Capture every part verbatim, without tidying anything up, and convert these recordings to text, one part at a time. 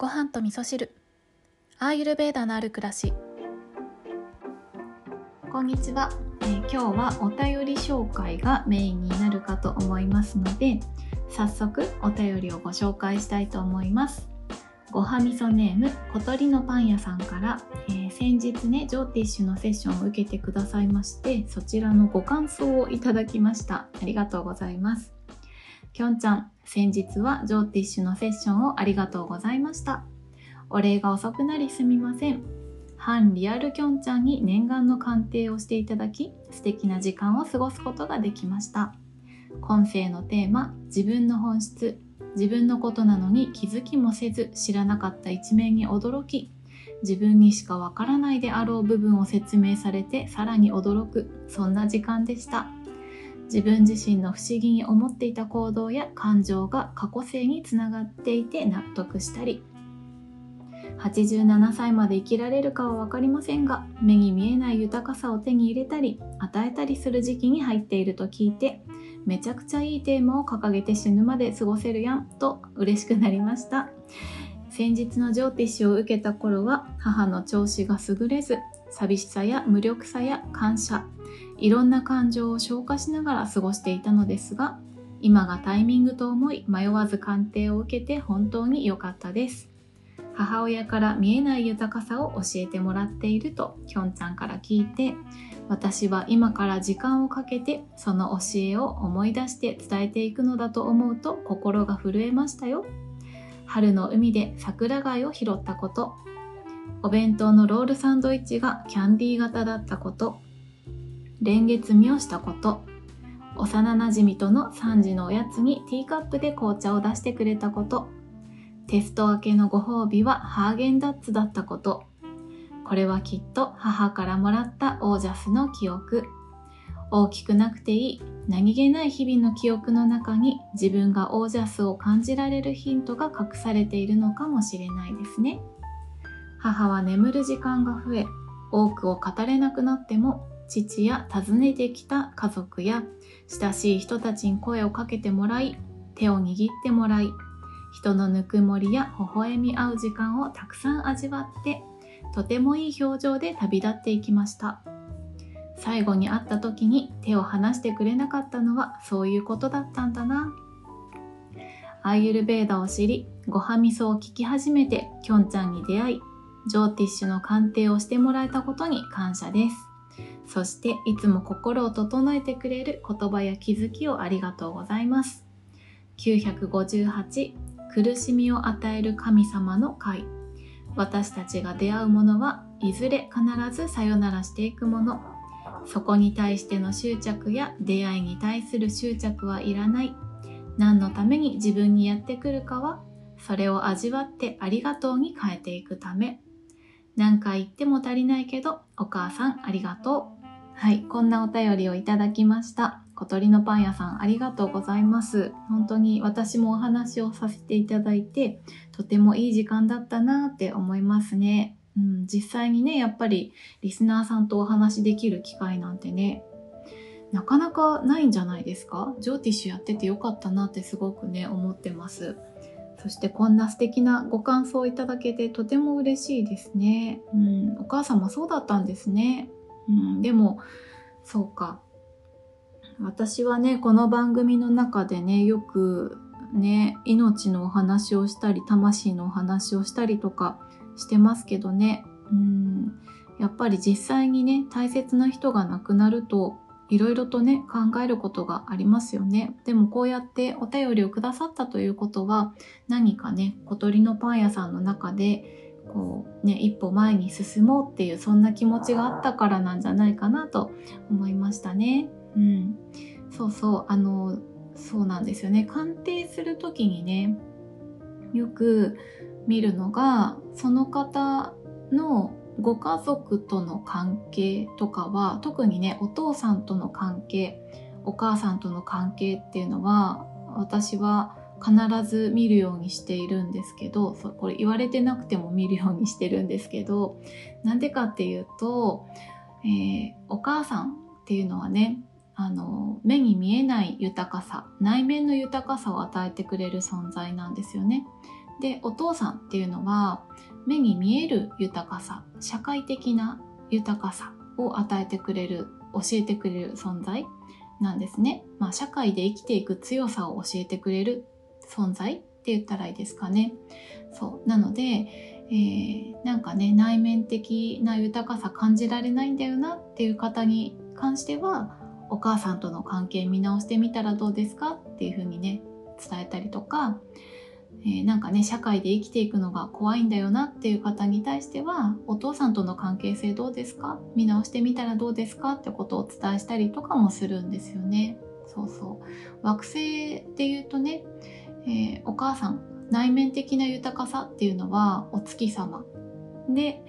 ご飯と味噌汁、アーユルヴェーダのある暮らし。こんにちは、えー、今日はお便り紹介がメインになるかと思いますので、早速お便りをご紹介したいと思います。ごはみそネーム小鳥のパン屋さんから、えー、先日ねジョーティッシュのセッションを受けてくださいまして、そちらのご感想をいただきました。ありがとうございます。きょんちゃん、先日はジョーティッシュのセッションをありがとうございました。お礼が遅くなりすみません。反リアルきょんちゃんに念願の鑑定をしていただき、素敵な時間を過ごすことができました。今世のテーマ、自分の本質、自分のことなのに気づきもせず知らなかった一面に驚き、自分にしかわからないであろう部分を説明されてさらに驚く、そんな時間でした。自分自身の不思議に思っていた行動や感情が過去性につながっていて納得したり、はちじゅうななさいまで生きられるかは分かりませんが、目に見えない豊かさを手に入れたり与えたりする時期に入っていると聞いて、めちゃくちゃいいテーマを掲げて死ぬまで過ごせるやんと嬉しくなりました。先日のジョーティッシュを受けた頃は母の調子が優れず、寂しさや無力さや感謝、いろんな感情を消化しながら過ごしていたのですが、今がタイミングと思い迷わず鑑定を受けて本当に良かったです。母親から見えない豊かさを教えてもらっているときょんちゃんから聞いて、私は今から時間をかけてその教えを思い出して伝えていくのだと思うと心が震えましたよ。春の海で桜貝を拾ったこと、お弁当のロールサンドイッチがキャンディー型だったこと、蓮月見をしたこと、幼なじみとのさんじのおやつにティーカップで紅茶を出してくれたこと、テスト明けのご褒美はハーゲンダッツだったこと。これはきっと母からもらったオージャスの記憶。大きくなくていい、何気ない日々の記憶の中に自分がオージャスを感じられるヒントが隠されているのかもしれないですね。母は眠る時間が増え、多くを語れなくなっても、父や訪ねてきた家族や親しい人たちに声をかけてもらい、手を握ってもらい、人のぬくもりや微笑み合う時間をたくさん味わって、とてもいい表情で旅立っていきました。最後に会った時に手を離してくれなかったのはそういうことだったんだな。アーユルヴェーダを知り、ごはみそを聞き始めてきょんちゃんに出会い、ジョーティッシュの鑑定をしてもらえたことに感謝です。そしていつも心を整えてくれる言葉や気づきをありがとうございます。きゅうひゃくごじゅうはち、苦しみを与える神様の会。私たちが出会うものはいずれ必ずさよならしていくもの。そこに対しての執着や出会いに対する執着はいらない。何のために自分にやってくるかは、それを味わってありがとうに変えていくため。何回言っても足りないけど、お母さんありがとう。はい、こんなお便りをいただきました。小鳥のパン屋さん、ありがとうございます。本当に私もお話をさせていただいて、とてもいい時間だったなって思いますね。うん、実際にね、やっぱりリスナーさんとお話できる機会なんてね、なかなかないんじゃないですか。ジョーティッシュやっててよかったなってすごくね、思ってます。そしてこんな素敵なご感想をいただけてとても嬉しいですね。うん、お母様そうだったんですね。うん、でも、そうか。私はね、この番組の中でね、よくね、命のお話をしたり、魂のお話をしたりとかしてますけどね、うーん、やっぱり実際にね、大切な人が亡くなると、いろいろとね、考えることがありますよね。でもこうやってお便りをくださったということは、何かね、小鳥のパン屋さんの中で、こうね、一歩前に進もうっていう、そんな気持ちがあったからなんじゃないかなと思いましたね。うん、そうそう、あの、そうなんですよね。鑑定するときにね、よく見るのが、その方のご家族との関係とかは、特にね、お父さんとの関係、お母さんとの関係っていうのは、私は必ず見るようにしているんですけど、そう、これ言われてなくても見るようにしてるんですけど、なんでかっていうと、えー、お母さんっていうのはね、あの目に見えない豊かさ、内面の豊かさを与えてくれる存在なんですよね。で、お父さんっていうのは目に見える豊かさ、社会的な豊かさを与えてくれる、教えてくれる存在なんですね。まあ、社会で生きていく強さを教えてくれる存在って言ったらいいですかね。そうなので、えー、なんかね、内面的な豊かさ感じられないんだよなっていう方に関しては、お母さんとの関係見直してみたらどうですかっていう風にね、伝えたりとか、えー、なんかね、社会で生きていくのが怖いんだよなっていう方に対しては、お父さんとの関係性どうですか、見直してみたらどうですかってことをお伝えしたりとかもするんですよね。そうそう。惑星で言うとね、えー、お母さん、内面的な豊かさっていうのはお月様で、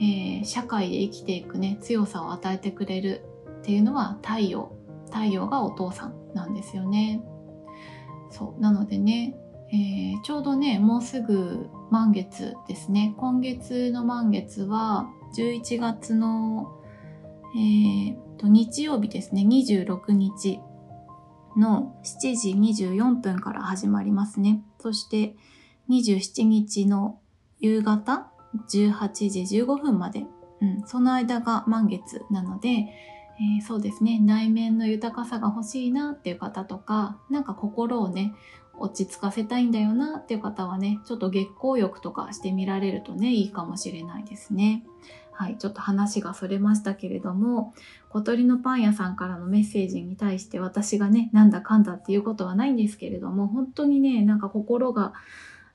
えー、社会で生きていくね、強さを与えてくれるっていうのは太陽。太陽がお父さんなんですよね。そうなのでね、えー、ちょうどね、もうすぐ満月ですね。今月の満月はじゅういちがつの、えー、と日曜日ですね、にじゅうろくにちのしちじにじゅうよんぷんから始まりますね。そしてにじゅうしちにちの夕方じゅうはちじじゅうごふんまで、うん、その間が満月なので、えー、そうですね、内面の豊かさが欲しいなっていう方とか、なんか心をね、落ち着かせたいんだよなっていう方はね、ちょっと月光浴とかしてみられるとね、いいかもしれないですね。はい、ちょっと話がそれましたけれども、小鳥のパン屋さんからのメッセージに対して私がね、なんだかんだっていうことはないんですけれども、本当にね、なんか心が、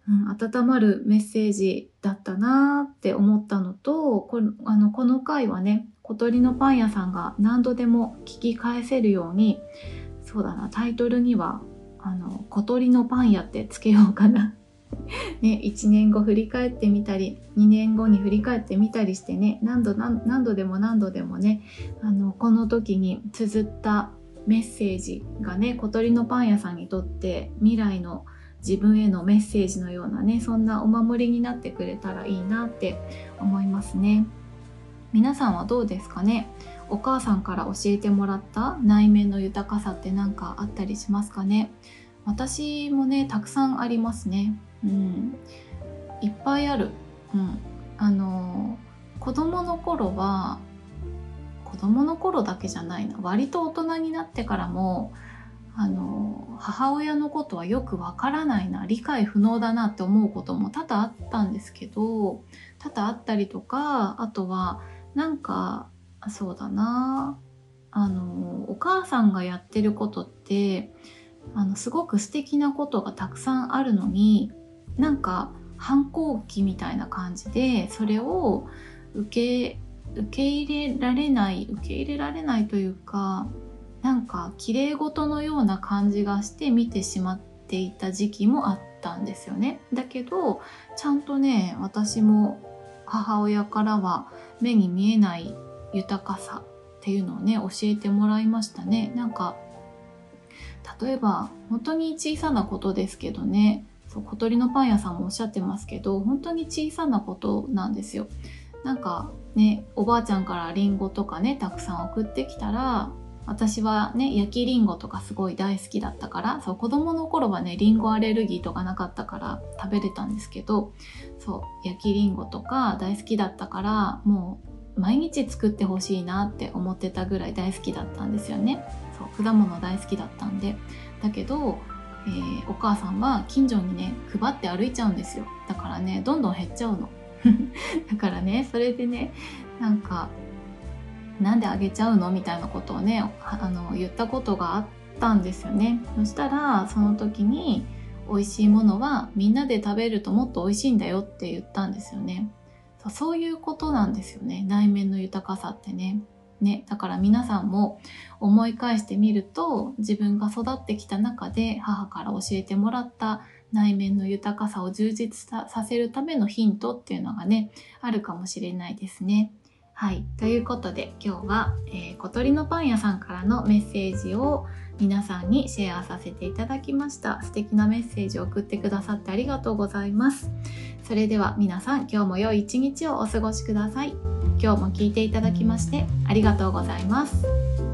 うん、温まるメッセージだったなーって思ったのと、この、あの、この回はね、小鳥のパン屋さんが何度でも聞き返せるように、そうだな、タイトルにはあの小鳥のパン屋ってつけようかなね、いちねんご振り返ってみたり、にねんごに振り返ってみたりしてね、何度何、何度でも何度でもね、あのこの時に綴ったメッセージがね、小鳥のパン屋さんにとって未来の自分へのメッセージのようなね、そんなお守りになってくれたらいいなって思いますね。皆さんはどうですかね。お母さんから教えてもらった内面の豊かさって何かあったりしますかね。私もね、たくさんありますね。うん、いっぱいある。うん、あの子供の頃は、子供の頃だけじゃないな。割と大人になってからも、あの母親のことはよくわからないな、理解不能だなって思うことも多々あったんですけど、多々あったりとか、あとは。なんかそうだな、あのお母さんがやってることってあのすごく素敵なことがたくさんあるのに、なんか反抗期みたいな感じでそれを受け、受け入れられない受け入れられないというか、なんか綺麗事のような感じがして見てしまっていた時期もあったんですよね。だけどちゃんとね、私も母親からは目に見えない豊かさっていうのをね、教えてもらいましたね。なんか例えば本当に小さなことですけどね、そう小鳥のパン屋さんもおっしゃってますけど、本当に小さなことなんですよ。なんかね、おばあちゃんからリンゴとかね、たくさん送ってきたら、私はね、焼きリンゴとかすごい大好きだったから、そう子供の頃はね、リンゴアレルギーとかなかったから食べれたんですけど、そう焼きリンゴとか大好きだったから、もう毎日作ってほしいなって思ってたぐらい大好きだったんですよね。そう果物大好きだったんで。だけど、えー、お母さんは近所にね、配って歩いちゃうんですよ。だからね、どんどん減っちゃうのだからね、それでね、なんかなんであげちゃうのみたいなことをね、あの言ったことがあったんですよね。そしたらその時に、美味しいものはみんなで食べるともっと美味しいんだよって言ったんですよね。そういうことなんですよね、内面の豊かさってね。ね、だから皆さんも思い返してみると、自分が育ってきた中で母から教えてもらった内面の豊かさを充実させるためのヒントっていうのがね、あるかもしれないですね。はい、ということで今日は、えー、小鳥のパン屋さんからのメッセージを皆さんにシェアさせていただきました。素敵なメッセージを送ってくださってありがとうございます。それでは皆さん、今日も良い一日をお過ごしください。今日も聞いていただきましてありがとうございます。